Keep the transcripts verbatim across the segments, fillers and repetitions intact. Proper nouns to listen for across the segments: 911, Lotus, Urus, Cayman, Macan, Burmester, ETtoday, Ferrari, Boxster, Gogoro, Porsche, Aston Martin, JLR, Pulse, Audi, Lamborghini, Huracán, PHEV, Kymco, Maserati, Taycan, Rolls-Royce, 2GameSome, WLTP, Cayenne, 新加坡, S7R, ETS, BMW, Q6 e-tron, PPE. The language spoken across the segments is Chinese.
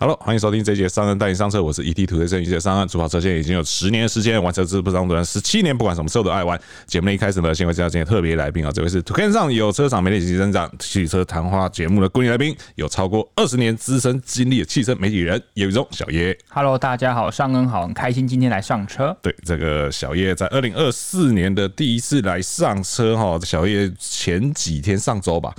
Hello， 欢迎收听这一节商人带你上车，我是 E T 土地生，一节商人主跑车线已经有十年的时间，玩车自不上短十七年，不管什么车都爱玩。节目的一开始呢，先会介绍今天特别来宾啊，这位是 Taycan 上有车厂媒体及执行长、汽车谈话节目的固定来宾，有超过二十年资深经历的汽车媒体人叶宇中小叶。Hello， 大家好，上恩好，很开心今天来上车。对，这个小叶在二零二四年的第一次来上车哈，小叶前几天上周吧。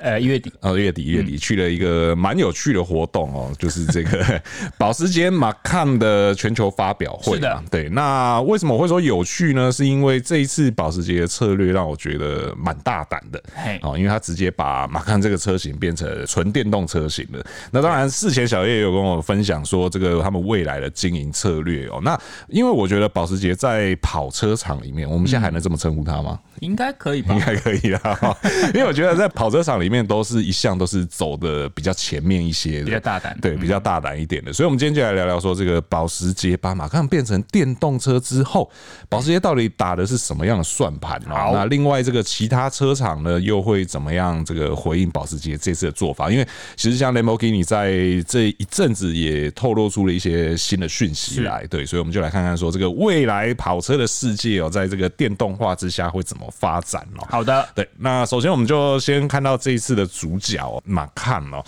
呃，月底，哦，月底，月底、嗯、去了一个蛮有趣的活动哦，就是这个保时捷 Macan 的全球发表会。是的，对。那为什么我会说有趣呢？是因为这一次保时捷的策略让我觉得蛮大胆的哦，因为他直接把 Macan 这个车型变成纯电动车型了。那当然，事前小叶有跟我分享说，这个他们未来的经营策略哦。那因为我觉得保时捷在跑车厂里面，我们现在还能这么称呼它吗？应该可以吧？应该可以啦、哦，因为我觉得在跑车厂里面。里面都是一向都是走的比较前面一些的，比较大胆，对，比较大胆一点的。所以，我们今天就来聊聊说，这个保时捷把马康变成电动车之后，保时捷到底打的是什么样的算盘？那另外，这个其他车厂呢，又会怎么样？这个回应保时捷这次的做法？因为其实像 Lamborghini 在这一阵子也透露出了一些新的讯息来，对，所以我们就来看看说，这个未来跑车的世界哦，在这个电动化之下会怎么发展哦？好的，对，那首先我们就先看到这。这次的主角马看哦，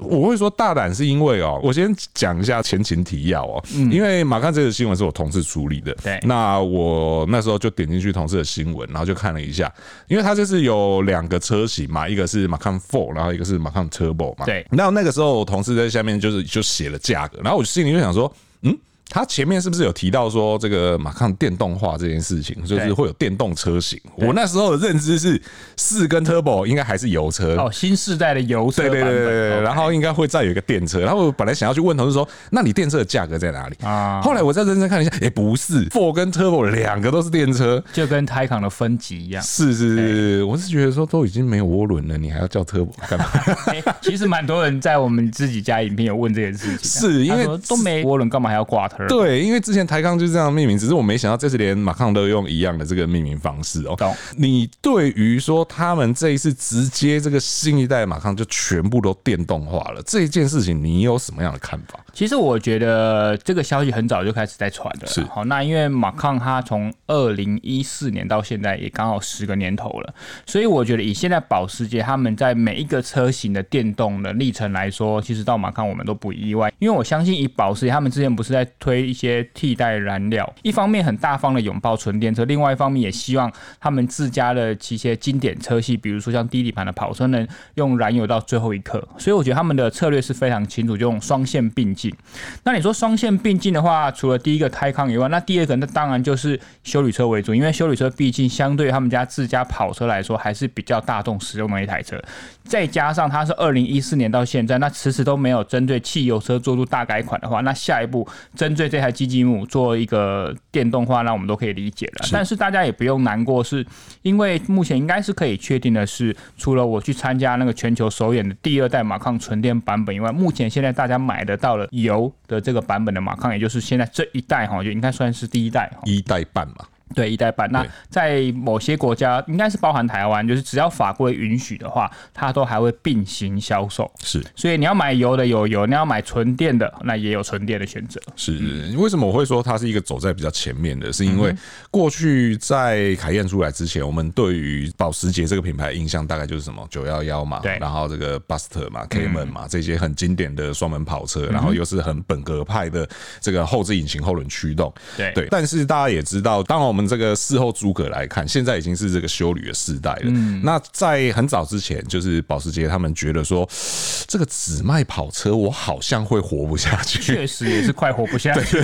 我会说大胆是因为哦，我先讲一下前情提要哦，因为马看这个新闻是我同事处理的，对，那我那时候就点进去同事的新闻，然后就看了一下，因为它就是有两个车型嘛，一个是马看 四， 然后一个是马看 Turbo 嘛，对，那那个时候我同事在下面就是就写了价格，然后我心里就想说，嗯。他前面是不是有提到说这个马康电动化这件事情，就是会有电动车型？我那时候的认知是四跟 Turbo 应该还是油车哦，新世代的油车版本，对对对对对，然后应该会再有一个电车。然后我本来想要去问同事说，那你电车的价格在哪里啊？后来我再认真看了一下，哎，不是 ，四 跟 Turbo 两个都是电车，就跟 Taycan 的分级一样。是是是，我是觉得说都已经没有涡轮了，你还要叫 Turbo 干嘛？其实蛮多人在我们自己家影片有问这件事情，是因为都没涡轮，干嘛还要挂它？对，因为之前台康就是这样命名，只是我没想到这次连马康都用一样的这个命名方式哦。你对于说他们这一次直接这个新一代马康就全部都电动化了这一件事情，你有什么样的看法？其实我觉得这个消息很早就开始在传了。是，好，那因为马康它从二零一四年到现在也刚好十个年头了，所以我觉得以现在保时捷他们在每一个车型的电动的历程来说，其实到马康我们都不意外，因为我相信以保时捷他们之前不是在推一些替代燃料，一方面很大方的拥抱纯电车，另外一方面也希望他们自家的一些经典车系，比如说像低底盘的跑车能用燃油到最后一刻，所以我觉得他们的策略是非常清楚，就用双线并进。那你说双线并进的话，除了第一个Taycan以外，那第二个那当然就是休旅车为主，因为休旅车毕竟相对他们家自家跑车来说还是比较大众使用的一台车，再加上它是二零一四年到现在，那迟迟都没有针对汽油车做出大改款的话，那下一步针针对这台机器母做一个电动化，那我们都可以理解了。但是大家也不用难过，是因为目前应该是可以确定的是，除了我去参加那个全球首演的第二代马康纯电版本以外，目前现在大家买得到了油的这个版本的马康，也就是现在这一代就应该算是第一代，一代半吧。对，一代半。那在某些国家，应该是包含台湾，就是只要法规允许的话，它都还会并行销售。是，所以你要买油的有油，你要买纯电的，那也有纯电的选择。是，嗯、为什么我会说它是一个走在比较前面的？是因为过去在凯宴出来之前，我们对于保时捷这个品牌的印象大概就是什么九一一嘛，然后这个 Buster 嘛、Cayman 嘛、嗯、这些很经典的双门跑车，然后又是很本格派的这个后置引擎、后轮驱动。对，对。但是大家也知道，当然我们们这个事后诸葛来看，现在已经是这个休旅的世代了。嗯、那在很早之前，就是保时捷他们觉得说，这个只卖跑车，我好像会活不下去，确实也是快活不下去。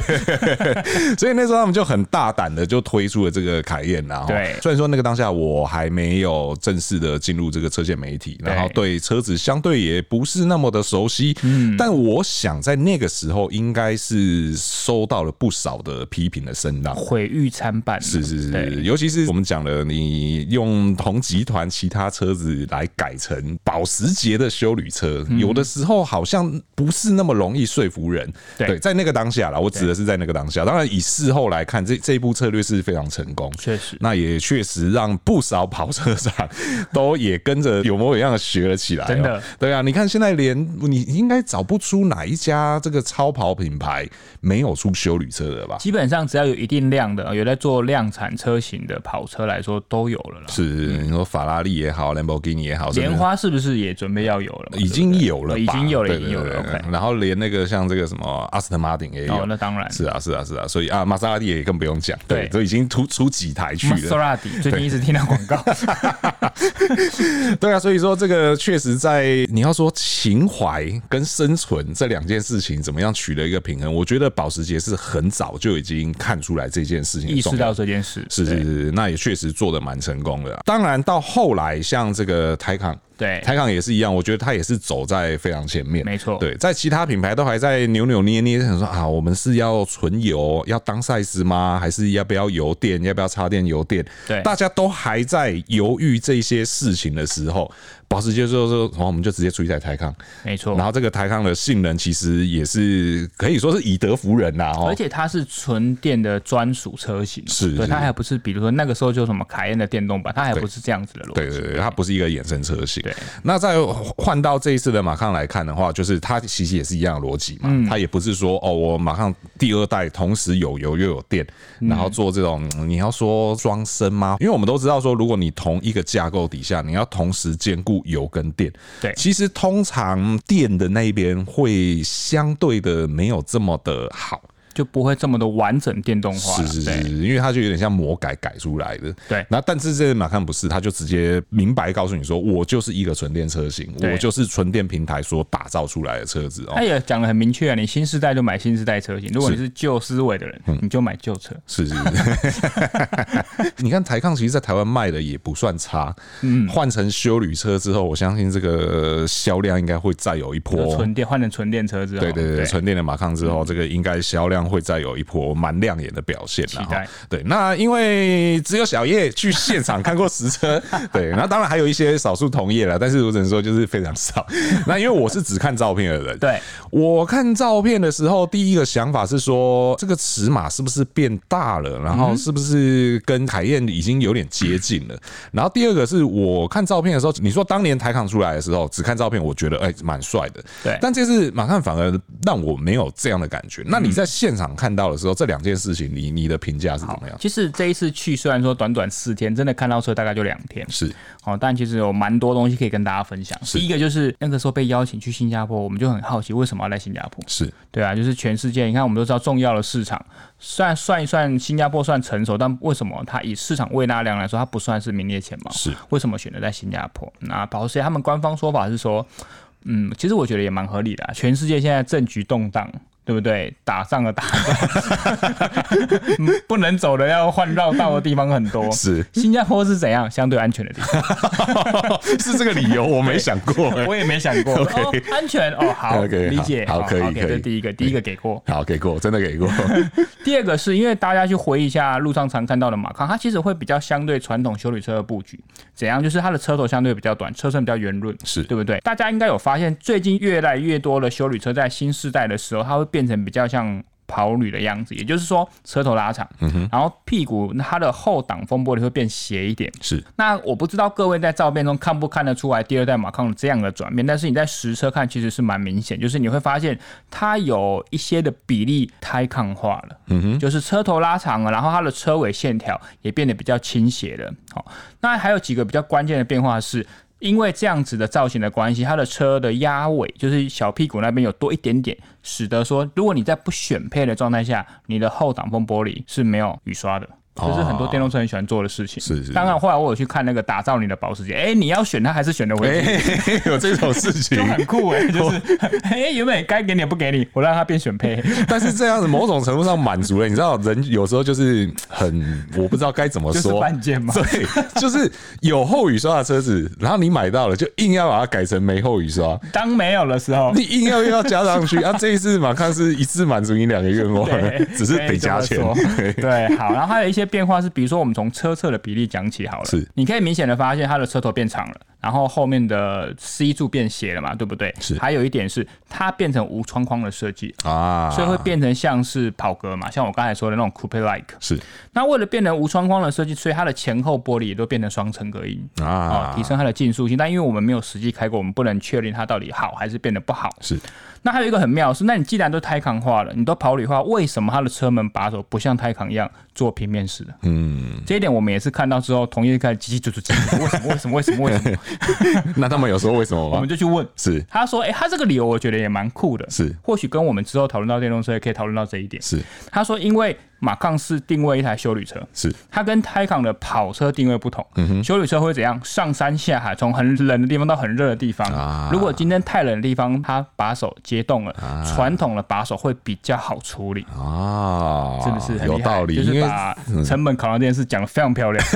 所以那时候他们就很大胆的就推出了这个凯宴啦。对，虽然说那个当下我还没有正式的进入这个车线媒体，然后对车子相对也不是那么的熟悉，嗯、但我想在那个时候应该是收到了不少的批评的声浪，毁誉参半。是是是，尤其是我们讲了，你用同集团其他车子来改成保时捷的休旅车，嗯、有的时候好像不是那么容易说服人。对，對在那个当下啦，我指的是在那个当下。当然，以事后来看，这这一步策略是非常成功，确实，那也确实让不少跑车厂都也跟着有模有样的学了起来。真的，对啊，你看现在连你应该找不出哪一家这个超跑品牌没有出休旅车的吧？基本上只要有一定量的，有在做量产车型的跑车来说都有了啦。是，你说法拉利也好 ，Lamborghini 也好，莲花是不是也准备要有了？已经有了吧，已经有了，已经有了。OK，然后连那个像这个什么阿斯顿马丁也有，哦，那当然是啊，是啊，是啊，所以啊，玛莎拉蒂也更不用讲，对，都已经出出几台去了。玛莎拉蒂最近一直听到广告，对啊，所以说这个确实在你要说情怀跟生存这两件事情怎么样取得一个平衡，我觉得保时捷是很早就已经看出来这件事情，意识到这件事，是是是，那也确实做得蛮成功的啊。当然到后来像这个 Taycan。对，台港也是一样，我觉得他也是走在非常前面，没错。对，在其他品牌都还在扭扭捏捏，想说啊，我们是要纯油，要当赛事吗？还是要不要油电？要不要插电油电？对，大家都还在犹豫这些事情的时候，保时捷就说，然后我们就直接出一台台港，没错。然后这个台港的性能其实也是可以说是以德服人呐，啊，而且它是纯电的专属车型，是，对，它还不是比如说那个时候就什么凯宴的电动版，它还不是这样子的逻辑，对对对，它不是一个衍生车型。那再换到这一次的马康来看的话，就是它其实也是一样的逻辑嘛，嗯，它也不是说哦，我马康第二代同时有油又有电，嗯，然后做这种你要说双生吗？因为我们都知道说，如果你同一个架构底下，你要同时兼顾油跟电，对，其实通常电的那一边会相对的没有这么的好。就不会这么的完整电动化，是是是，因为它就有点像魔改改出来的。对，那但是这个马看不是，它就直接明白告诉你说，我就是一个纯电车型，我就是纯电平台所打造出来的车子。它也讲得很明确，啊，你新世代就买新世代车型，如果你是旧思维的人，嗯，你就买旧车。是是是，你看台抗其实在台湾卖的也不算差，嗯，换成休旅车之后，我相信这个销量应该会再有一波。纯电换成纯电车之后，对对对，纯电的马抗之后，嗯，这个应该销量会再有一波蛮亮眼的表现啦，期待。对，那因为只有小叶去现场看过实车，对，那当然还有一些少数同业啦，但是我只能说就是非常少。那因为我是只看照片的人，对，我看照片的时候，第一个想法是说这个尺码是不是变大了，然后是不是跟凯宴已经有点接近了？嗯，然后第二个是我看照片的时候，你说当年台港出来的时候，只看照片，我觉得哎蛮帅的，对，但这次马看反而让我没有这样的感觉。那你在现场看到的时候，这两件事情你，你的评价是怎么样？其实这一次去，虽然说短短四天，真的看到车大概就两天，是，哦，但其实有蛮多东西可以跟大家分享。第一个就是那个时候被邀请去新加坡，我们就很好奇为什么要来新加坡？是，对啊，就是全世界，你看我们都知道重要的市场，算算一算，新加坡算成熟，但为什么它以市场胃纳量来说，它不算是名列前茅？是，为什么选择在新加坡？那保时捷他们官方说法是说，嗯，其实我觉得也蛮合理的啊，全世界现在政局动荡。对不对？打仗的打仗，不能走的要换绕道的地方很多。是，新加坡是怎样相对安全的地方？是这个理由，我没想过，我也没想过。Okay. 哦，安全哦，好， okay, 理解，好，可以，可以。这第一个，第一个给过，好，给过，真的给过。第二个是因为大家去回忆一下路上常看到的马康，它其实会比较相对传统休旅车的布局，怎样？就是它的车头相对比较短，车身比较圆润，是对不对？大家应该有发现，最近越来越多的休旅车在新世代的时候，它会变。变成比较像跑旅的样子，也就是说车头拉长，嗯，然后屁股它的后挡风玻璃会变斜一点。是，那我不知道各位在照片中看不看得出来第二代马康这样的转变，但是你在实车看其实是蛮明显，就是你会发现它有一些的比例Taycan化了，嗯哼，就是车头拉长了，然后它的车尾线条也变得比较倾斜了。好，那还有几个比较关键的变化是。因为这样子的造型的关系，它的车的压尾就是小屁股那边有多一点点，使得说如果你在不选配的状态下，你的后挡风玻璃是没有雨刷的。这是很多电动车很喜欢做的事情。是是。当然，后来我有去看那个打造你的保时捷，哎、欸，你要选它还是选得回去？欸欸欸有这种事情，就很酷哎、欸，就是哎、欸，原本该给你也不给你，我让它变选配。但是这样子某种程度上满足了，你知道人有时候就是很，我不知道该怎么说，就是犯贱嘛。对，就是有后雨刷的车子，然后你买到了，就硬要把它改成没后雨刷。当没有的时候，你硬要又要加上去啊！这一次马看是一次满足你两个愿望，只是得加钱。对，對好，然后还有一些。变化是，比如说我们从车侧的比例讲起好了，你可以明显的发现它的车头变长了，然后后面的 C 柱变斜了嘛，对不对？是。还有一点是它变成无窗框的设计啊，所以会变成像是跑格嘛，像我刚才说的那种 coupe like。是。那为了变成无窗框的设计，所以它的前后玻璃也都变成双层隔音啊、哦，提升它的进入性。但因为我们没有实际开过，我们不能确定它到底好还是变得不好。是。那还有一个很妙的是，那你既然都Taycan化了，你都跑旅化，为什么它的车门把手不像Taycan一样做平面式的？嗯，这一点我们也是看到之后，同业开始叽叽喳喳，为什么？为什么？为什么？为什么？那他们有说为什么吗？我们就去问，是他说，哎、欸，他这个理由我觉得也蛮酷的，是或许跟我们之后讨论到电动车也可以讨论到这一点，是他说因为。Macan是定位一台休旅车，是它跟Taycan的跑车定位不同。嗯、休旅车会怎样？上山下海，从很冷的地方到很热的地方、啊。如果今天太冷的地方，它把手结冻了，传、啊、统的把手会比较好处理。啊，是不是很厉害？有道理，就是把成本考量这件事讲得非常漂亮。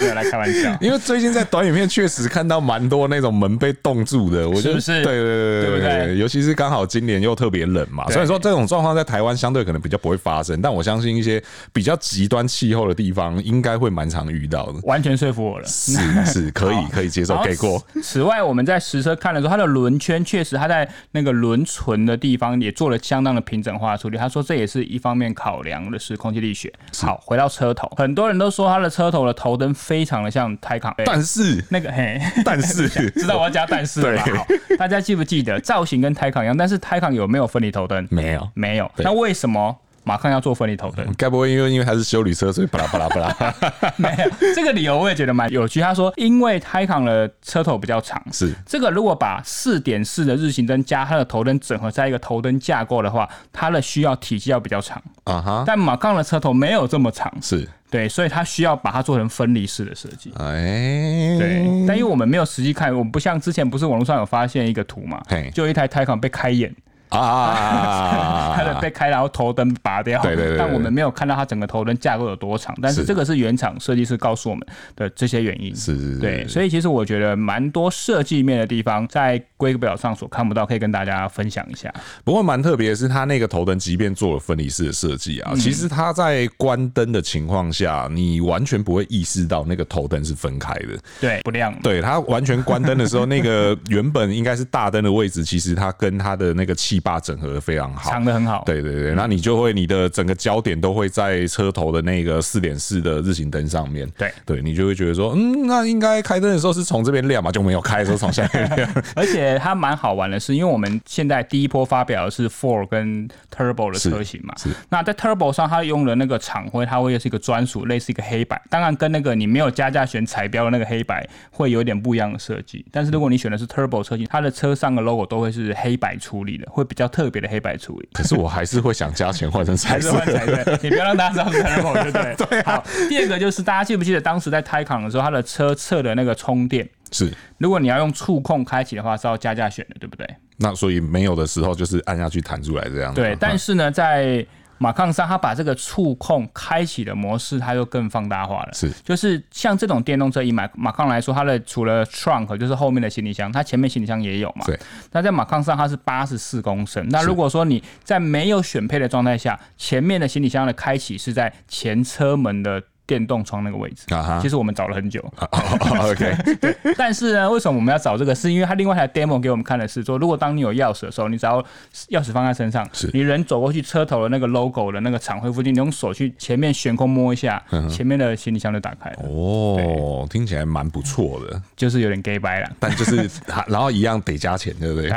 没有来开玩笑，因为最近在短影片确实看到蛮多那种门被冻住的，我觉得是不是？对对对对 对, 對, 對，尤其是刚好今年又特别冷嘛，所以说这种状况在台湾相对可能比较不会发生。但我相信一些比较极端气候的地方，应该会蛮常遇到的。完全说服我了，是是，可以可以接受，给过。此外，我们在实车看的时候，它的轮圈确实，它在那个轮唇的地方也做了相当的平整化处理。他说这也是一方面考量的是空气力学。好，回到车头，很多人都说它的车头的头灯非常的像Taycan，但是那个嘿，但是知道我要加但是了吧？对，大家记不记得造型跟Taycan一样？但是Taycan有没有分离头灯？没有，没有。那为什么？马上要做分离头灯，该不会因为因为它是休旅车，所以巴拉巴拉巴拉？没有，这个理由我也觉得蛮有趣。他说，因为Taycan的车头比较长，是这个如果把 四点四 的日行灯加它的头灯整合在一个头灯架构的话，它的需要体积要比较长啊哈。Uh-huh. 但Macan的车头没有这么长，是。对，所以它需要把它做成分离式的设计。哎，对，但因为我们没有实际看，我们不像之前不是网络上有发现一个图嘛，就一台Taycan被开眼。啊，它的被开，然后头灯拔掉。对对对，但我们没有看到它整个头灯架构有多长，但是这个是原厂设计师告诉我们的这些原因。是, 是, 是，对，所以其实我觉得蛮多设计面的地方在规格表上所看不到，可以跟大家分享一下。不过蛮特别的是，它那个头灯即便做了分离式的设计啊，嗯、其实它在关灯的情况下，你完全不会意识到那个头灯是分开的。对，不亮。对，它完全关灯的时候，那个原本应该是大灯的位置，其实它跟它的那个气把整合的非常好，藏得很好。对对对，那你就会你的整个焦点都会在车头的那个 四点四 的日行灯上面。对对，你就会觉得说，嗯，那应该开灯的时候是从这边亮嘛，就没有开的时候从下面亮。而且它蛮好玩的是，因为我们现在第一波发表的是 四 跟 Turbo 的车型嘛，那在 Turbo 上它用了那个厂徽，它会是一个专属类似一个黑白，当然跟那个你没有加价选彩标的那个黑白会有点不一样的设计。但是如果你选的是 Turbo 车型，它的车上的 logo 都会是黑白处理的，会。比较特别的黑白处理，可是我还是会想加钱换成彩色，还是换彩色，你不要让大家知道是 Turbo 对不对？对、啊。好，第二个就是大家记不记得当时在Taycan的时候，它的车侧的那个充电是，如果你要用触控开启的话，是要加价选的，对不对？那所以没有的时候就是按下去弹出来这样。对，但是呢，在Macan上，它把这个触控开启的模式，它就更放大化了。是，就是像这种电动车，以Macan来说，它的除了 trunk 就是后面的行李箱，它前面行李箱也有嘛。对。那在Macan上，它是八十四公升。那如果说你在没有选配的状态下，前面的行李箱的开启是在前车门的电动窗那个位置， uh-huh. 其实我们找了很久。Uh-huh. OK， 对。但是呢，为什么我们要找这个？是因为它另外一台 demo 给我们看的是说，如果当你有钥匙的时候，你只要钥匙放在身上，你人走过去车头的那个 logo 的那个厂徽附近，你用手去前面悬空摸一下， uh-huh. 前面的行李箱就打开了。哦、oh, ，听起来蛮不错的，就是有点 gay bye 啦，但就是然后一样得加钱，对不对？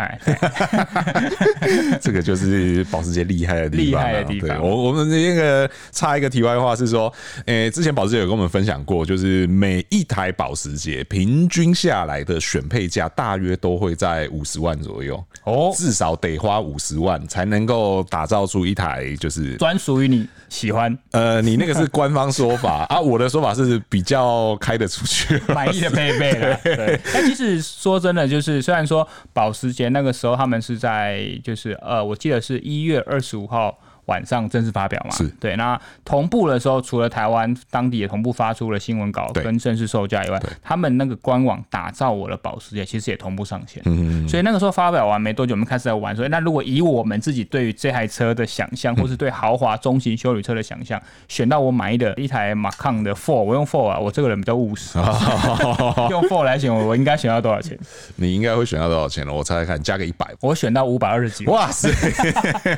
这个就是保时捷厉害的地方、啊。厉害的地方。我我们那个插一个题外话是说，欸之前保时捷有跟我们分享过，就是每一台保时捷平均下来的选配价大约都会在五十万左右，哦，至少得花五十万才能够打造出一台就是专属于你喜欢。呃，你那个是官方说法啊，我的说法是比较开得出去、满意的配备啦。对，但其实说真的，就是虽然说保时捷那个时候他们是在就是呃，我记得是一月二十五号。晚上正式发表嘛，对，那同步的时候，除了台湾当地也同步发出了新闻稿跟正式售价以外，他们那个官网打造我的保时捷其实也同步上线，嗯嗯嗯，所以那个时候发表完没多久，我们开始在玩说，欸，那如果以我们自己对于这台车的想象，或是对豪华中型休旅车的想象，嗯，选到我满意的一台 Macan 的 四， 我用四啊，我这个人比较务实，哦，用四来选我，我应该选到多少钱？你应该会选到多少钱？我猜猜看，加个一百，我选到五百二十几，哇塞，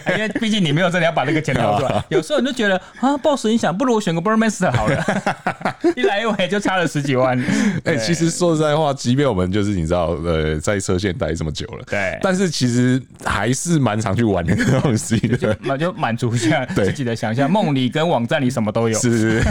因为毕竟你没有真的要把那个钱掏出来，有时候你就觉得啊 ，boss 影响，不如我选个 Burmester 好了，一来一回就差了十几万。哎、欸，其实说实在话，即便我们就是你知道，呃，在车线待这么久了，对，但是其实还是蛮常去玩那个东西的，那就满足一下自己的想象，梦里跟网站里什么都有，是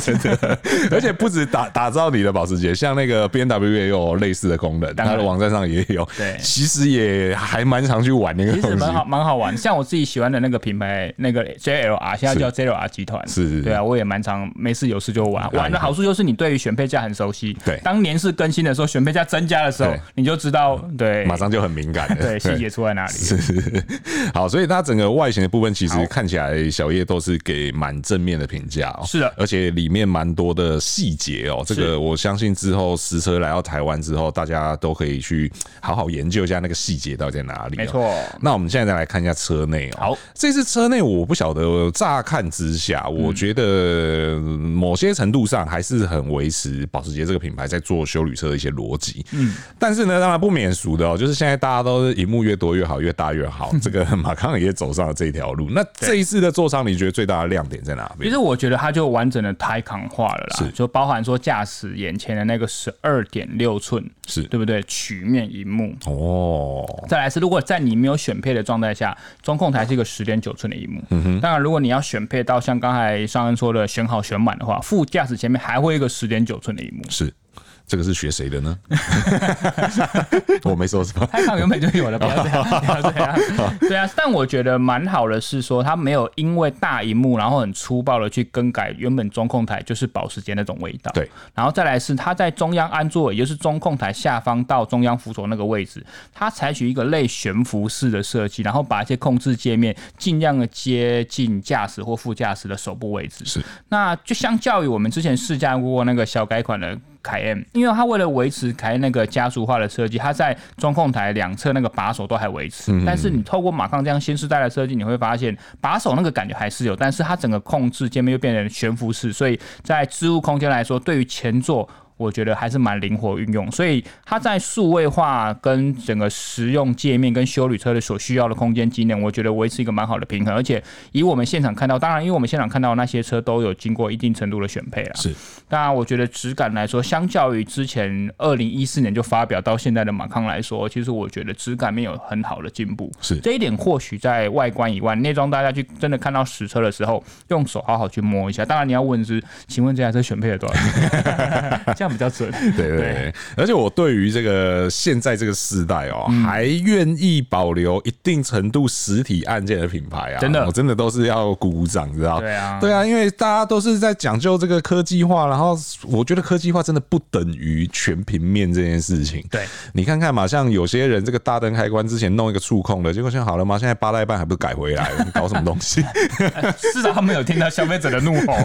真的。而且不止 打, 打造你的保时捷，像那个 B M W 也有类似的功能，它的网站上也有，对，其实也还蛮常去玩那个东西，其实蛮好蛮好玩。像我自己喜欢的那个品牌。那个 J L R 现在叫 J L R 集团，对啊，我也蛮常没事有事就玩。玩的好处就是你对于选配价很熟悉，对，当年是更新的时候，选配价增加的时候，你就知道，对，马上就很敏感了，对，细节出在哪里。是，好，所以它整个外形的部分，其实看起来小叶都是给蛮正面的评价，哦，是的，而且里面蛮多的细节哦，这个我相信之后实车来到台湾之后，大家都可以去好好研究一下那个细节到底在哪里，哦，没错。那我们现在再来看一下车内哦，好，这次车内。我不晓得，乍看之下，我觉得某些程度上还是很维持保时捷这个品牌在做休旅车的一些逻辑。嗯，但是呢，当然不免俗的哦，就是现在大家都是萤幕越多越好，越大越好。这个马康也走上了这条路。那这一次的座舱，你觉得最大的亮点在哪边？其实我觉得它就完整的Taycan化了啦，就包含说驾驶眼前的那个十二点六寸，是对不对？曲面萤幕哦。再来是，如果在你没有选配的状态下，中控台是一个十点九寸的萤幕。嗯，当然，如果你要选配到像刚才上恩说的选好选满的话，副驾驶前面还会有一个十点九寸的萤幕。是。这个是学谁的呢？我没说什么，Taycan原本就有了，不要这样，不要这样。对啊，但我觉得蛮好的是说，它没有因为大萤幕然后很粗暴的去更改原本中控台就是保时捷那种味道。对，然后再来是它在中央安座，也就是中控台下方到中央扶手那个位置，它采取一个类悬浮式的设计，然后把一些控制界面尽量的接近驾驶或副驾驶的手部位置。是，那就相较于我们之前试驾过那个小改款的。凯恩，因为它为了维持凯恩那个家族化的设计，它在中控台两侧那个把手都还维持，嗯嗯，但是你透过马康这样新世代的设计，你会发现把手那个感觉还是有，但是它整个控制界面又变成悬浮式，所以在置物空间来说，对于前座。我觉得还是蛮灵活运用，所以它在数位化跟整个实用界面跟休旅车的所需要的空间机能，我觉得维持一个蛮好的平衡。而且以我们现场看到，当然因为我们现场看到那些车都有经过一定程度的选配啦，是。当然，我觉得质感来说，相较于之前二零一四年就发表到现在的马康来说，其实我觉得质感没有很好的进步。是这一点，或许在外观以外，内装大家去真的看到实车的时候，用手好好去摸一下。当然你要问是，请问这台车选配了多少钱？这样比较准，对对对，而且我对于这个现在这个世代哦，嗯，还愿意保留一定程度实体按键的品牌啊，真的，我真的都是要鼓鼓掌，知道？对啊，对啊，因为大家都是在讲究这个科技化，然后我觉得科技化真的不等于全平面这件事情。对，你看看嘛，像有些人这个大灯开关之前弄一个触控的，结果现在好了吗？现在八代半还不是改回来，你搞什么东西？至少他们有听到消费者的怒吼，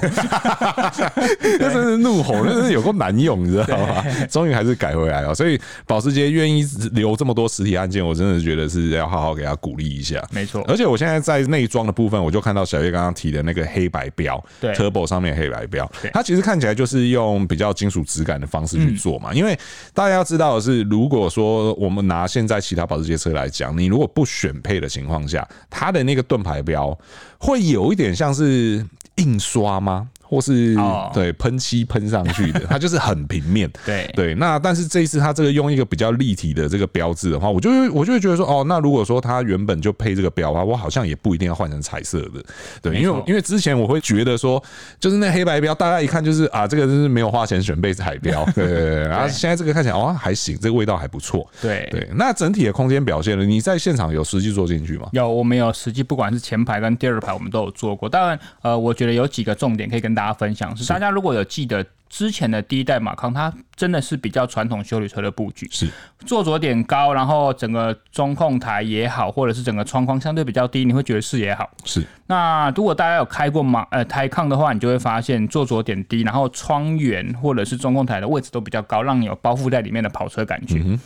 那真是怒吼，那是有够难用。你知道吗？终于还是改回来了，所以保时捷愿意留这么多实体按键，我真的觉得是要好好给他鼓励一下。没错，而且我现在在内装的部分，我就看到小叶刚刚提的那个黑白标 ，Turbo 上面的黑白标，它其实看起来就是用比较金属质感的方式去做嘛。因为大家要知道的是，如果说我们拿现在其他保时捷车来讲，你如果不选配的情况下，它的那个盾牌标会有一点像是印刷吗？或是、oh. 对喷漆喷上去的，它就是很平面。对对，那但是这一次它这个用一个比较立体的这个标志的话，我就会我就会觉得说，哦，那如果说它原本就配这个标啊，我好像也不一定要换成彩色的。对，因为因为之前我会觉得说，就是那黑白标大家一看就是啊，这个就是没有花钱选配彩标。对对对，然后现在这个看起来哦还行，这个味道还不错。对对，那整体的空间表现呢？你在现场有实际坐进去吗？有，我们有实际，不管是前排跟第二排，我们都有坐过。当然，呃，我觉得有几个重点可以跟大家分享，是大家如果有记得之前的第一代马康，它真的是比较传统休旅车的布局，是坐着有点高，然后整个中控台也好，或者是整个窗框相对比较低，你会觉得视野好。是。那如果大家有开过马呃Taycan的话，你就会发现坐着有点低，然后窗缘或者是中控台的位置都比较高，让你有包覆在里面的跑车感觉。嗯，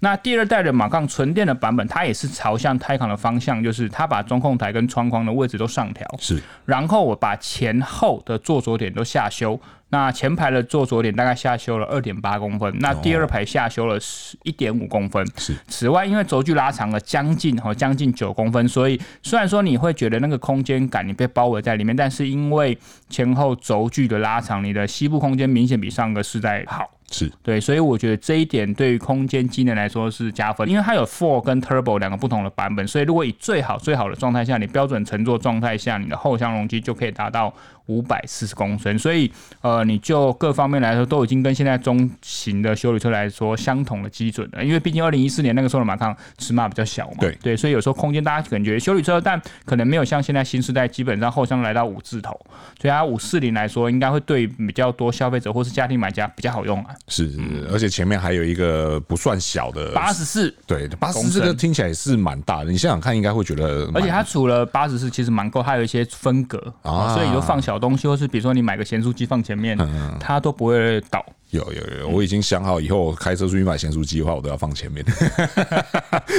那第二代的马康纯电的版本，它也是朝向Taycan的方向，就是它把中控台跟窗框的位置都上调，是，然后我把前后的坐着点都下修，那前排的坐着点大概下修了 二点八公分，那第二排下修了 一点五公分，是。此外，因为轴距拉长了将近将近九公分，所以虽然说你会觉得那个空间感你被包围在里面，但是因为前后轴距的拉长，你的膝部空间明显比上个世代好。是对，所以我觉得这一点对于空间机能来说是加分，因为它有 四 跟 Turbo 两个不同的版本，所以如果以最好最好的状态下，你标准乘坐状态下，你的后箱容积就可以达到五百四十公升，所以呃，你就各方面来说都已经跟现在中型的休旅车来说相同的基准了，因为毕竟二零一四年那个时候的马康尺码比较小嘛， 对， 对，所以有时候空间大家感觉休旅车，但可能没有像现在新时代基本上后箱来到五字头，所以它五四零来说应该会对比较多消费者或是家庭买家比较好用啊。是，而且前面还有一个不算小的八十四，对，八十四这个听起来是蛮大的，你想想看应该会觉得，而且它除了八十四其实蛮够，它有一些分隔、啊、所以你就放小东西，或是比如说你买个咸酥鸡放前面、嗯、它都不会倒。有有有，我已经想好以后开车出去买咸酥鸡的话，我都要放前面。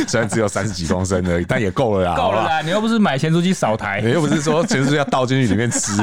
虽然只有三十几公升而已，但也够了啦。够了啦，你又不是买咸酥鸡扫台，你又不是说咸酥鸡要倒进去里面吃。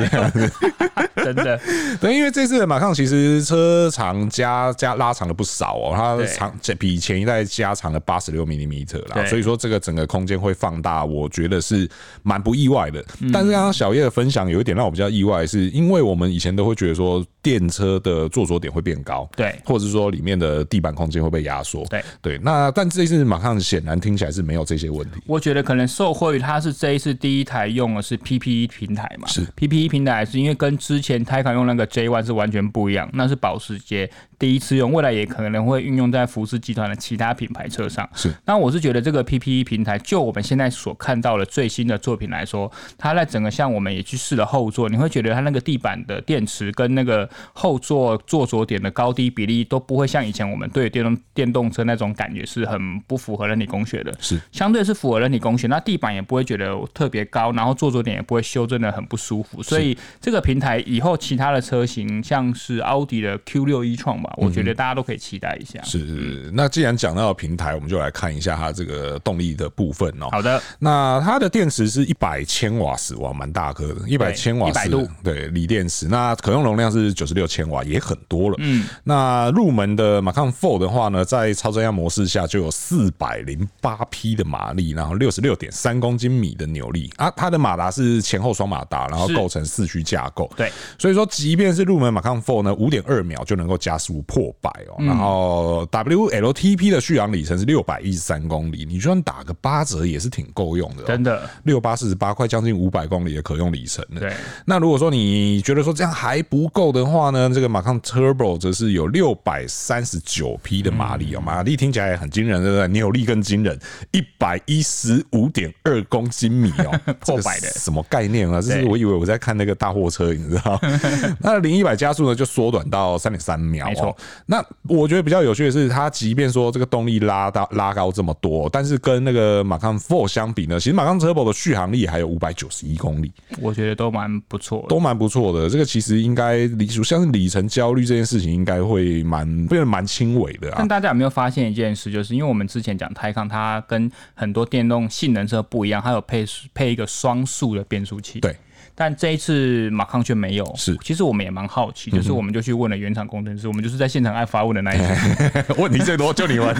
真的，对，因为这次的马康其实车长加加拉长了不少哦，它长比前一代加长了八十六 millimeter 啦，所以说这个整个空间会放大，我觉得是蛮不意外的。嗯、但是刚刚小叶的分享有一点让我比较意外，是因为我们以前都会觉得说电车的坐着点会变高，对，或者说里面的地板空间会被压缩，对对。那但这一次马康显然听起来是没有这些问题。我觉得可能受惠于它是这一次第一台用的是 P P E 平台嘛，是 P P E 平台，是因为跟之前Taycan用那个 J 一 是完全不一样，那是保时捷第一次用，未来也可能会运用在福斯集团的其他品牌车上。是，那我是觉得这个 P P E 平台，就我们现在所看到的最新的作品来说，它在整个像我们也去试了后座，你会觉得它那个地板的电池跟那个后座坐着点的高低比例都不会像以前我们对电动电动车那种感觉是很不符合人体工学的，是相对是符合人体工学，那地板也不会觉得特别高，然后坐着点也不会修正的很不舒服，所以这个平台以后其他的车型像是奥迪的 Q 六 e-tron 吧，我觉得大家都可以期待一下。是，那既然讲到平台，我们就来看一下它这个动力的部分哦。好的，那它的电池是一百千瓦时，哇，蛮大颗的，一百千瓦时，一百度，对，锂电池，那可用容量是九十六千瓦，也很多了。嗯，那入门的Macan四的话呢，在超增压模式下就有四百零八匹的马力，然后 六十六点三公斤米的扭力啊，它的马达是前后双马达，然后构成四驱架构，对，所以说即便是入门Macan四呢， 五点二秒就能够加速破百哦，然后 W L T P 的续航里程是六百一十三公里，你就算打个八折也是挺够用的、哦，真的，六八四十八快将近五百公里的可用里程了。对，那如果说你觉得说这样还不够的话呢，这个Macan Turbo则是有六百三十九匹的马力、喔、马力听起来很惊人，对不对？扭力更惊人， 一百一十五点二公斤米哦、喔，破百的什么概念啊？这是我以为我在看那个大货车，你知道？那零一百加速呢就缩短到 三点三秒、喔，没错。那我觉得比较有趣的是，它即便说这个动力拉到拉高这么多，但是跟那个马康 四 相比呢，其实马康 Turbo 的续航力还有五百九十一公里，我觉得都蛮不错，都蛮不错的。这个其实应该像是里程焦虑这件事情，应该会蛮变得蛮轻微的啊。但大家有没有发现一件事，就是因为我们之前讲Taycan，它跟很多电动性能车不一样，它有配配一个双速的变速器。对。但这一次马康却没有。是，其实我们也蛮好奇，就是我们就去问了原厂工程师，嗯、我们就是在现场按发问的那一次，问题最多就你问。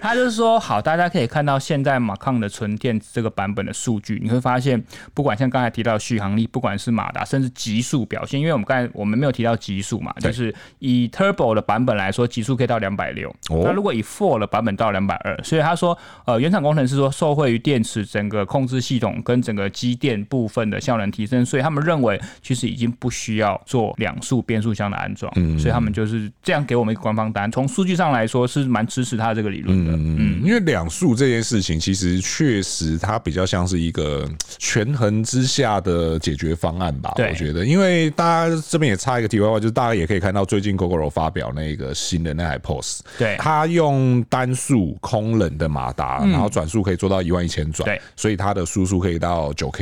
他就是说，好，大家可以看到现在马康的纯电这个版本的数据，你会发现，不管像刚才提到的续航力，不管是马达，甚至极速表现，因为我们刚才我们没有提到极速嘛，就是以 Turbo 的版本来说，极速可以到两百六十，那如果以 四 的版本到两百二十，所以他说，呃，原厂工程师说受惠于电池整个控制系统跟整个机电部分的效能提升，所以他们认为其实已经不需要做两速变速箱的安装，嗯嗯，所以他们就是这样给我们一个官方答案。从数据上来说是蛮支持他这个理论的，嗯嗯，因为两速这件事情其实确实它比较像是一个权衡之下的解决方案吧，我觉得。因为大家这边也插一个题外话，就是大家也可以看到最近 Gogoro 发表那个新的那台 Pulse， 对，它用单速空冷的马达，嗯、然后转速可以做到一万一千转，所以它的输速可以到 九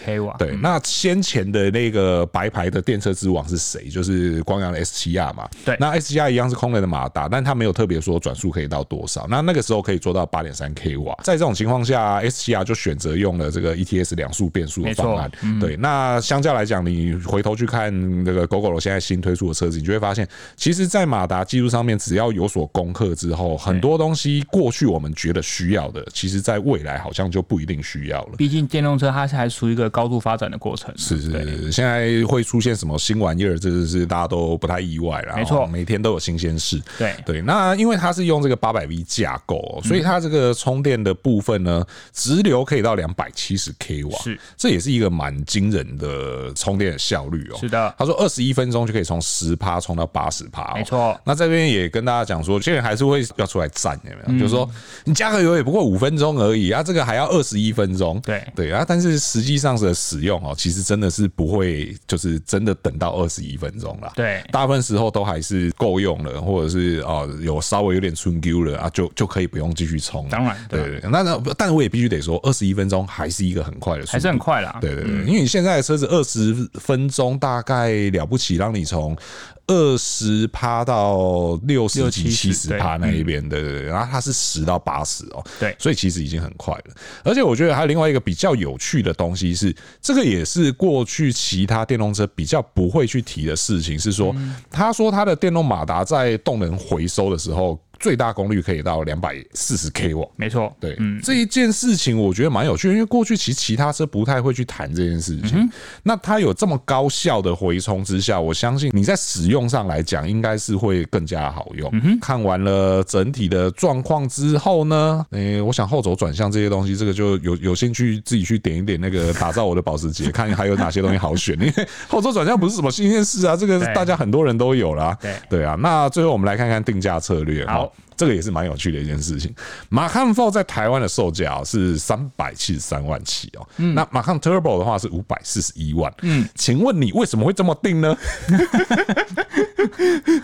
千瓦，对，嗯，那先前的那个白牌的电车之王是谁？就是光阳的 S 七 R 嘛，对，那 S 七 R 一样是空冷的马达，但它没有特别说转速可以到多少，那那个时候可以做到 八点三千瓦，在这种情况下 S 七 R 就选择用了这个 E T S 两速变速的方案，嗯、对，那相较来讲你回头去看这个 Gogoro 现在新推出的车子，你就会发现其实在马达技术上面只要有所攻克之后，很多东西过去我们觉得需要的，其实在未来好像就不一定需要了，毕竟电动车它还处于一个高度发展的过程，是是是，现在会出现什么新玩意儿，这是大家都不太意外啦，没错，每天都有新鲜事，对对，那因为它是用这个 八百瓦 架构，所以它这个充电的部分呢，直流可以到 两百七十千瓦，是，这也是一个蛮惊人的充电的效率哦，是的，他说二十一分钟就可以从 百分之十 充到 百分之八十， 没错，那这边也跟大家讲说，现在还是会要出来站，有没有，嗯、就是说你加个油也不过五分钟而已啊，这个还要二十一分钟，对对啊，但是实际上的使用哦，其实真的是不会就是真的等到二十一分钟啦，对，大部分时候都还是够用了，或者是哦有稍微有点春秋了啊，就就可以不用继续充了，当然 对, 對, 對，那但我也必须得说二十一分钟还是一个很快的速度，还是很快啦，对对对，嗯、因为你现在的车子二十分钟大概了不起让你从 百分之二十 到六十几 七十 那一边，对对对，然后它是十到八十哦，对，所以其实已经很快了，而且我觉得还有另外一个比较有趣的东西是，这个也是过去其他电动车比较不会去提的事情，是说他说他的电动马达在动能回收的时候最大功率可以到 两百四十千瓦， 没错，对，嗯、这一件事情我觉得蛮有趣，因为过去其其他车不太会去谈这件事情，嗯、那它有这么高效的回充之下，我相信你在使用上来讲应该是会更加好用，嗯、看完了整体的状况之后呢，欸、我想后轴转向这些东西，这个就 有, 有兴趣自己去点一点那个打造我的保时捷，看还有哪些东西好选，因为后轴转向不是什么新鲜事啊，这个大家很多人都有啦，对对啊，那最后我们来看看定价策略，好，这个也是蛮有趣的一件事情。Macan 四在台湾的售价是三百七十三万起哦，嗯、那 Macan Turbo 的话是五百四十一万。嗯，请问你为什么会这么定呢？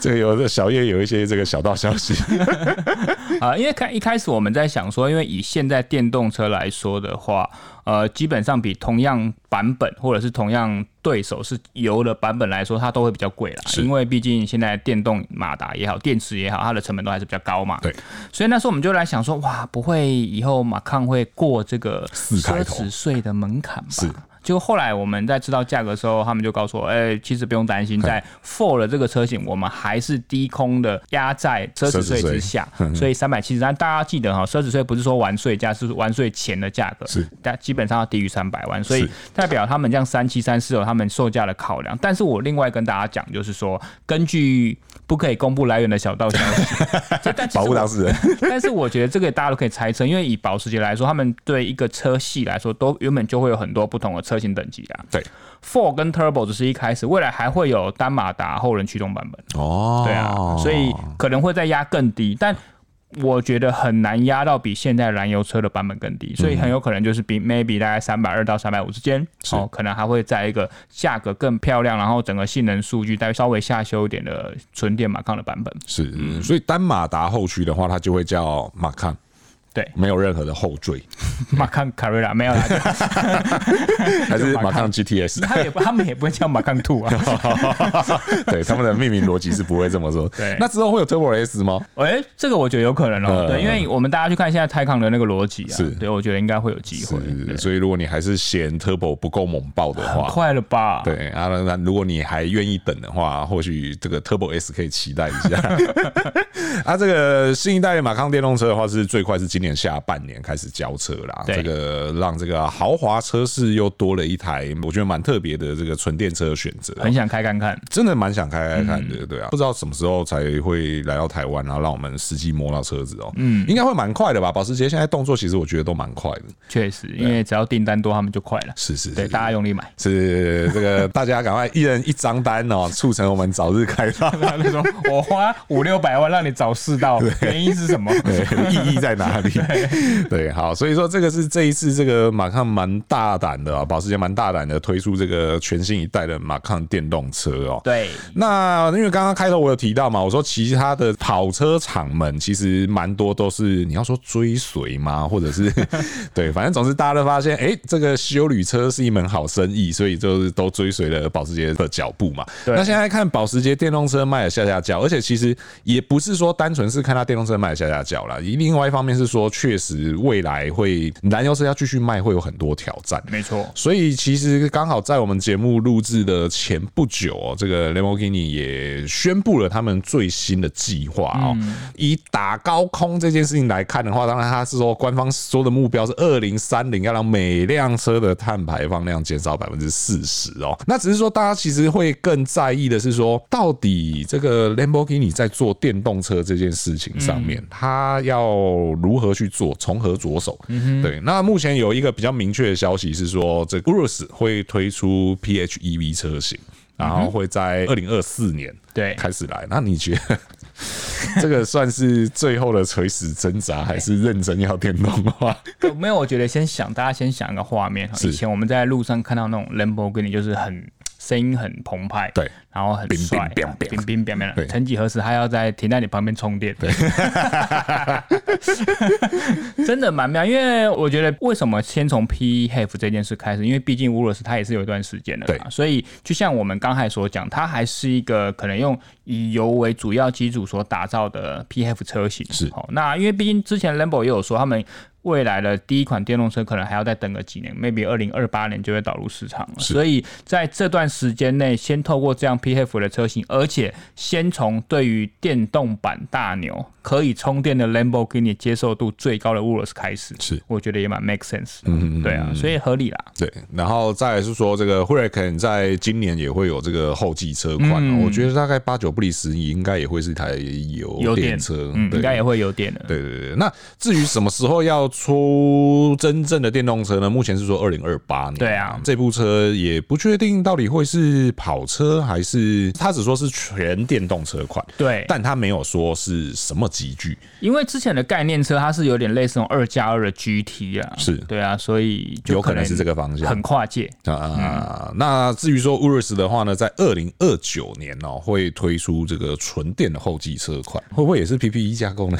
这个有小叶有一些这个小道消息啊，呃，因为一开始我们在想说，因为以现在电动车来说的话，呃，基本上比同样版本或者是同样对手是油的版本来说，它都会比较贵啦，因为毕竟现在电动马达也好，电池也好，它的成本都还是比较高嘛。对，所以那时候我们就来想说，哇，不会以后Macan会过这个奢侈税的门槛吧？是。就后来我们在知道价格的时候，他们就告诉我，欸，其实不用担心，在 四 的这个车型，我们还是低空的压在奢侈税之下，所以三百七十三，大家记得奢侈税不是说完税价，是完税前的价格，但基本上要低于三百万，所以代表他们这样三七三四有他们售价的考量。但是我另外跟大家讲，就是说，根据不可以公布来源的小道消息，保护当事人。但是我觉得这个大家都可以猜测，因为以保时捷来说，他们对一个车系来说，都原本就会有很多不同的车。车型等级啊，对 ，四 跟 Turbo 只是一开始，未来还会有单马达后轮驱动版本哦，对啊，所以可能会再压更低，但我觉得很难压到比现在燃油车的版本更低，所以很有可能就是比 maybe 大概三百二到三百五之间，哦，可能还会在一个价格更漂亮，然后整个性能数据再稍微下修一点的纯电Macan的版本。是，嗯、所以单马达后驱的话，它就会叫Macan。对，没有任何的后缀。Macan Carrera 没有啦，还是 Macan G T S？ 他, 也他们也不会叫 Macan 二啊。对，他们的命名逻辑是不会这么说。对，那之后会有 Turbo S 吗？哎、欸，这个我觉得有可能哦、喔嗯。对，因为我们大家去看现在 Taycan 的那个逻辑啊，是对，我觉得应该会有机会。所以如果你还是嫌 Turbo 不够猛爆的话，很快了吧？对啊，那如果你还愿意等的话，或许这个 Turbo S 可以期待一下。啊，这个新一代马康电动车的话，是最快是今年。下半年开始交车啦，这个让这个豪华车市又多了一台，我觉得蛮特别的这个纯电车选择，很想开看看，真的蛮想开开看的，对啊，不知道什么时候才会来到台湾，然后让我们实际摸到车子哦、喔，嗯，应该会蛮快的吧？保时捷现在动作其实我觉得都蛮快的，确实，因为只要订单多，他们就快了，是是，对，大家用力买，是这个大家赶快一人一张单哦、喔，促成我们早日开到那种，我花五六百万让你早试到，原因是什么？意义在哪里？对，好，所以说这个是这一次这个马康蛮大胆的、喔，保时捷蛮大胆的推出这个全新一代的马康电动车哦、喔。对，那因为刚刚开头我有提到嘛，我说其他的跑车厂们其实蛮多都是你要说追随嘛，或者是对，反正总是大家都发现，哎、欸，这个休旅车是一门好生意，所以就是都追随了保时捷的脚步嘛。那现在看保时捷电动车卖了下下叫，而且其实也不是说单纯是看它电动车卖了下下叫啦，另外一方面是说。确实，未来会燃油车要继续卖，会有很多挑战。没错，所以其实刚好在我们节目录制的前不久、喔，这个 Lamborghini 也宣布了他们最新的计划哦。以打高空这件事情来看的话，当然他是说官方说的目标是二零三零要让每辆车的碳排放量减少百分之四十哦。那只是说大家其实会更在意的是说，到底这个 Lamborghini 在做电动车这件事情上面，他要如何？去做从何着手、嗯？对，那目前有一个比较明确的消息是说，这 Urus 会推出 P H E V 车型，然后会在二零二四年开始来。那你觉得这个算是最后的垂死挣扎，还是认真要电动化？没有，我觉得先想，大家先想一个画面。以前我们在路上看到那种 Lamborghini 就是很。声音很澎湃，对，然后很帅，冰冰冰冰冰。曾几何时，他要在停在你旁边充电，对，真的蛮妙。因为我觉得，为什么先从 P H E V 这件事开始？因为毕竟 Urus 它也是有一段时间的，对，所以就像我们刚才所讲，它还是一个可能用以油为主要基础所打造的 P H E V 车型。是，哦、那因为毕竟之前 Lambo 也有说他们。未来的第一款电动车可能还要再等个几年 ，maybe 二零二八年就会导入市场了。所以在这段时间内，先透过这样 P H E V 的车型，而且先从对于电动版大牛可以充电的 Lamborghini 接受度最高的 Urus 开始，是我觉得也蛮 make sense。嗯，对啊，所以合理啦。对，然后再来是说这个 Huracán 在今年也会有这个后继车款、嗯，我觉得大概八九不离十，应该也会是一台油电车，嗯、应该也会有电的。对对对，那至于什么时候要出真正的电动车呢？目前是说二零二八年，对啊，这部车也不确定到底会是跑车还是，它只说是全电动车款，对，但它没有说是什么级距，因为之前的概念车它是有点类似那种二加二的 G T 啊，是对啊，所以就可有可能是这个方向，很跨界啊、嗯。那至于说 Urus 的话呢，在二零二九年哦、喔、会推出这个纯电的后继车款，会不会也是 P P E 架构呢？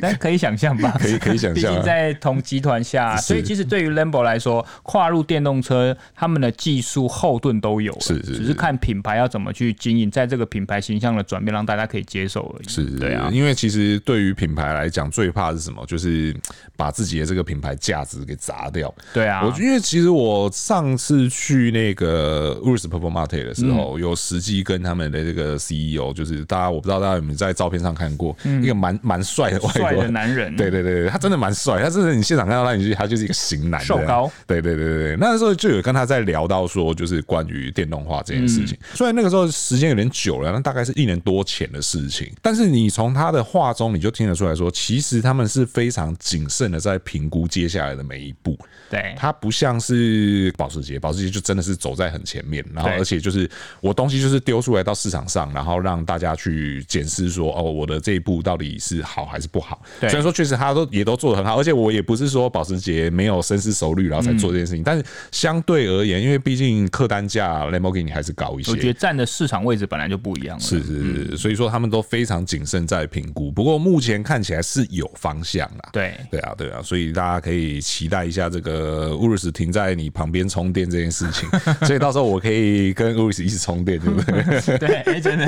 但可以想象吧，可以可以想象、啊，毕竟在同集团下，所以其实对于 Lambo 来说，跨入电动车，他们的技术后盾都有了，是是是，只是看品牌要怎么去经营，在这个品牌形象的转变，让大家可以接受而已。是，对啊，因为其实对于品牌来讲，最怕是什么？就是把自己的这个品牌价值给砸掉。对啊，我因为其实我上次去那个 Urus Purple Mate 的时候，嗯、有实际跟他们的这个 C E O， 就是大家我不知道大家有没有在照片上看过，嗯、一个蛮蛮帅的外。帅的男人，对对对，他真的蛮帅，他真的你现场看到他，你他就是一个型男，瘦高，对对对对，那时候就有跟他在聊到说，就是关于电动化这件事情。虽然那个时候时间有点久了，那大概是一年多前的事情，但是你从他的话中，你就听得出来说，其实他们是非常谨慎的在评估接下来的每一步。对，他不像是保时捷，保时捷就真的是走在很前面，然后而且就是我东西就是丢出来到市场上，然后让大家去检视说，哦，我的这一步到底是好还是不好。虽然说确实他都也都做得很好，而且我也不是说保时捷没有深思熟虑然后才做这件事情，嗯、但是相对而言，因为毕竟客单价 Lamborghini 还是高一些，我觉得占的市场位置本来就不一样了。是是是，所以以说他们都非常谨慎在评估。不过目前看起来是有方向啦。对对啊，对啊，所以大家可以期待一下这个 Urus 停在你旁边充电这件事情。所以到时候我可以跟 Urus 一起充电，对不对？对，哎、欸，真的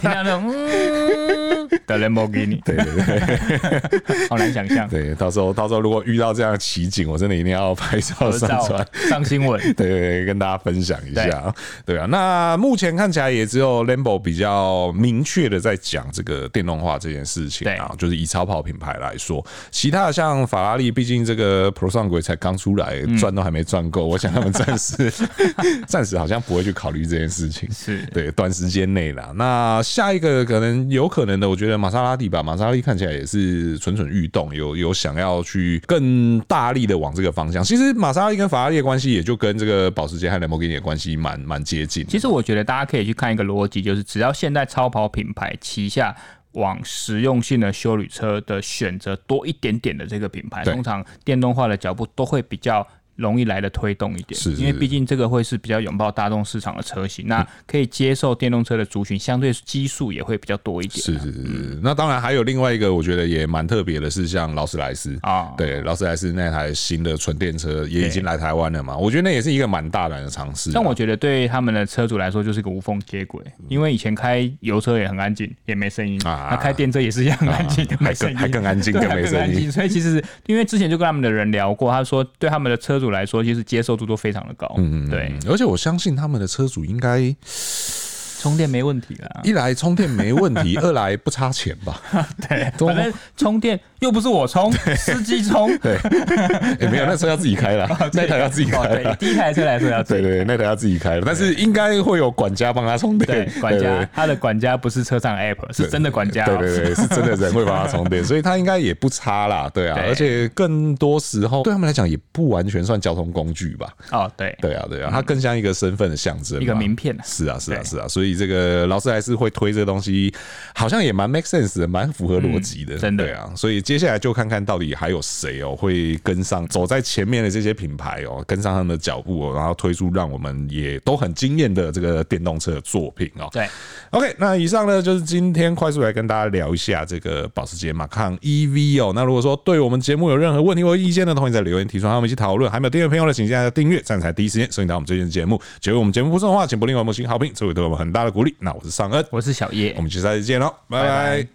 听到那种嗯的 Lamborghini， 对对对，好难想象。对，到时候到时候如果遇到这样的奇景，我真的一定要拍照上传上新闻，对对对，跟大家分享一下。对, 对啊，那目前看起来也只有 Lambo 比较明确的在讲这个电动化这件事情啊，就是以超跑品牌来说，其他的像法拉利，毕竟这个 Pro 上轨才刚出来，赚、嗯、都还没赚够，我想他们暂时暂时好像不会去考虑这件事情，是对短时间内啦。那下一个可能有可能的，我觉得玛莎拉蒂吧，玛莎拉蒂看起来也是蠢蠢欲动，有有想要去更大力的往这个方向。其实玛莎拉蒂跟法拉利的关系，也就跟这个保时捷和兰博基尼的关系蛮蛮接近的。其实我觉得大家可以去看一个逻辑，就是只要现在超跑品牌旗下往实用性的休旅车的选择多一点点的这个品牌，通常电动化的脚步都会比较容易来的推动一点，是是是，因为毕竟这个会是比较拥抱大众市场的车型，那可以接受电动车的族群相对基数也会比较多一点、啊。是是是、嗯，那当然还有另外一个我觉得也蛮特别的是，像劳斯莱斯啊、哦，对，劳斯莱斯那台新的纯电车也已经来台湾了嘛，我觉得那也是一个蛮大胆的尝试、啊。但我觉得对他们的车主来说就是一个无缝接轨，因为以前开油车也很安静，也没声音啊，那开电车也是一样安静、啊，没声音，还更安静，更没声音。所以其实因为之前就跟他们的人聊过，他说对他们的车主来说，其实接受度都非常的高，嗯，对，而且我相信他们的车主应该充电没问题啦。一来充电没问题，二来不差钱吧？对，反正充电又不是我充，司机充。对，欸、没有，那车要自己开啦，哦、那台要自己开啦、哦。对，第一台车来说要自己开。对 对, 對，那台要自己开了，但是应该会有管家帮他充电。对，管家對對對，他的管家不是车上的 app， 是真的管家、喔。对对对，是真的人会帮他充电，所以他应该也不差啦，对啊。對，而且更多时候对他们来讲也不完全算交通工具吧。哦，对。对啊，对啊，它更像一个身份的象征，一个名片、啊。是啊，是啊，是啊，所以。这个劳斯莱斯会推这东西，好像也蛮 make sense 的，蛮符合逻辑的、嗯，真的，对啊。所以接下来就看看到底还有谁哦会跟上，走在前面的这些品牌哦，跟上他们的脚步、哦，然后推出让我们也都很惊艳的这个电动车的作品哦。对 ，OK， 那以上呢就是今天快速来跟大家聊一下这个保时捷 Macan E V 哦。那如果说对我们节目有任何问题或意见呢，欢迎在留言提出，让我们一起讨论。还没有订阅的朋友呢，请现在订阅，这样才第一时间收听到我们最近的节目。觉得我们节目不错的话，请不吝给我们五星好评，这会对我们很大的鼓励。那我是尚恩，我是小叶，我们下次再见喽，拜拜。